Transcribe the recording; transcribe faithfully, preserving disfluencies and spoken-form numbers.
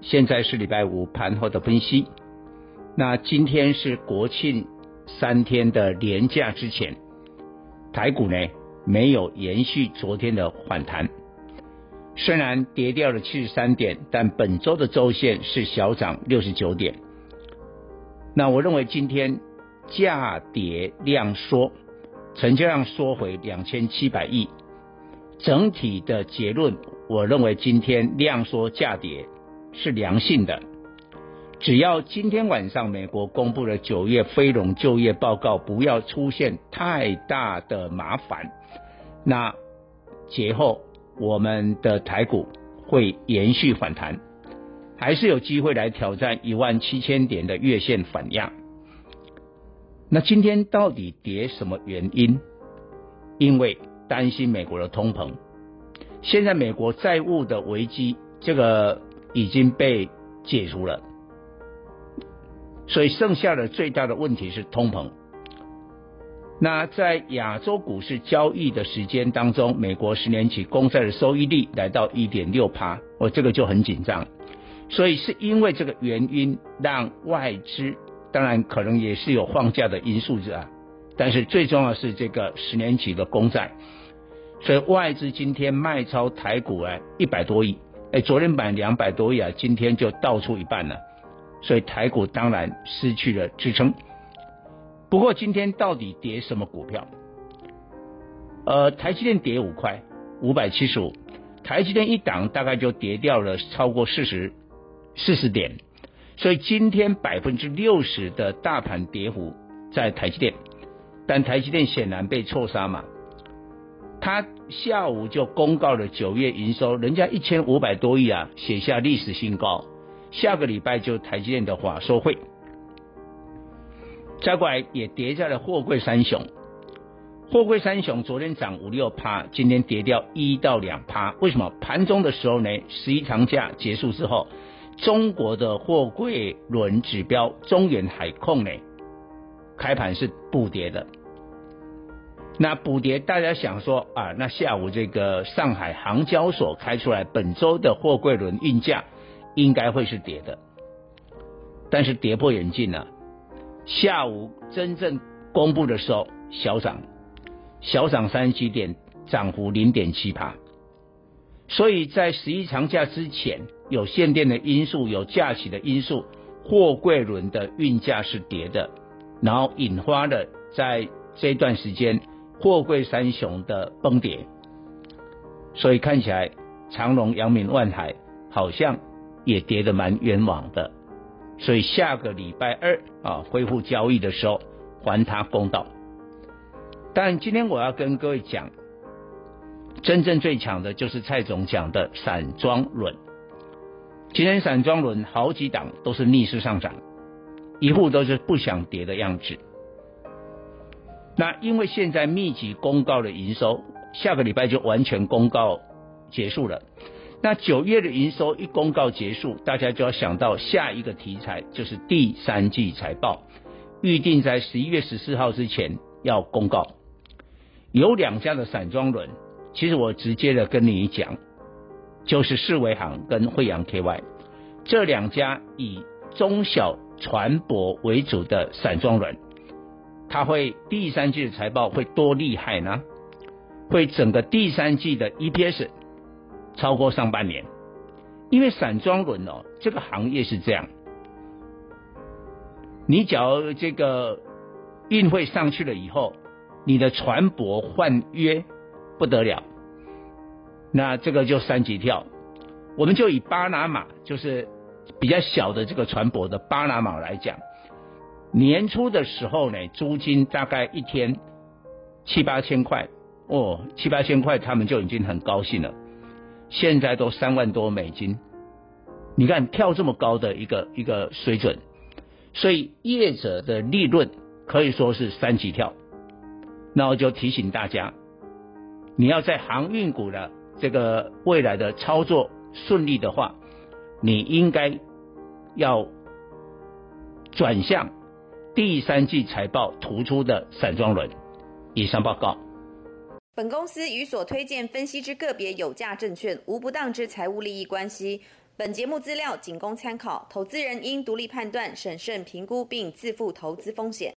现在是礼拜五盘后的分析。那今天是国庆三天的连假之前，台股呢没有延续昨天的反弹，虽然跌掉了七十三点，但本周的周线是小涨六十九点。那我认为今天价跌量缩，成交量缩回两千七百亿。整体的结论，我认为今天量缩价跌是良性的，只要今天晚上美国公布了九月非农就业报告不要出现太大的麻烦，那节后我们的台股会延续反弹，还是有机会来挑战一万七千点的月线反压。那今天到底跌什么原因？因为担心美国的通膨，现在美国债务的危机这个已经被解除了，所以剩下的最大的问题是通膨。那在亚洲股市交易的时间当中，美国十年期公债的收益率来到 百分之一点六， 我这个就很紧张，所以是因为这个原因让外资，当然可能也是有放假的因素啊，但是最重要的是这个十年期的公债，所以外资今天卖超台股啊一百多亿，哎，昨天买两百多亿啊，今天就倒出一半了，所以台股当然失去了支撑。不过今天到底跌什么股票？呃，台积电跌五块，五百七十五，台积电一档大概就跌掉了超过四十点，所以今天 百分之六十 的大盘跌幅在台积电，但台积电显然被错杀嘛，他下午就公告了九月营收，人家一千五百多亿啊，写下历史新高。下个礼拜就台积电的法说会，再过来也跌在了货柜三雄。货柜三雄昨天涨 百分之五点六， 今天跌掉 百分之一到百分之二。 为什么？盘中的时候呢，十一长假结束之后，中国的货柜轮指标中远海控呢开盘是不跌的。那补跌大家想说啊，那下午这个上海航交所开出来本周的货柜轮运价应该会是跌的，但是跌破眼镜了、啊、下午真正公布的时候小涨，小涨三十七点，涨幅 百分之零点七。 所以在十一长假之前，有限电的因素，有假期的因素，货柜轮的运价是跌的，然后引发了在这段时间货柜三雄的崩跌，所以看起来长荣、阳明、万海好像也跌得蛮冤枉的，所以下个礼拜二啊恢复交易的时候还他公道。但今天我要跟各位讲，真正最强的就是蔡总讲的散装轮。今天散装轮好几档都是逆势上涨，一户都是不想跌的样子。那因为现在密集公告的营收，下个礼拜就完全公告结束了，那九月的营收一公告结束，大家就要想到下一个题材就是第三季财报，预定在十一月十四号之前要公告。有两家的散装轮，其实我直接的跟你讲，就是四维航跟惠阳 K Y， 这两家以中小船舶为主的散装轮，它会第三季的财报会多厉害呢？会整个第三季的 E P S 超过上半年，因为散装轮哦，这个行业是这样，你假如这个运费上去了以后，你的船舶换约不得了，那这个就三级跳。我们就以巴拿马，就是比较小的这个船舶的巴拿马来讲，年初的时候呢，租金大概一天七八千块哦，七八千块他们就已经很高兴了，现在都三万多美金，你看跳这么高的一个一个水准，所以业者的利润可以说是三级跳。那我就提醒大家，你要在航运股的这个未来的操作顺利的话，你应该要转向第三季财报突出的散装轮。以上报告。本公司与所推荐分析之个别有价证券无不当之财务利益关系。本节目资料仅供参考，投资人应独立判断、审慎评估并自负投资风险。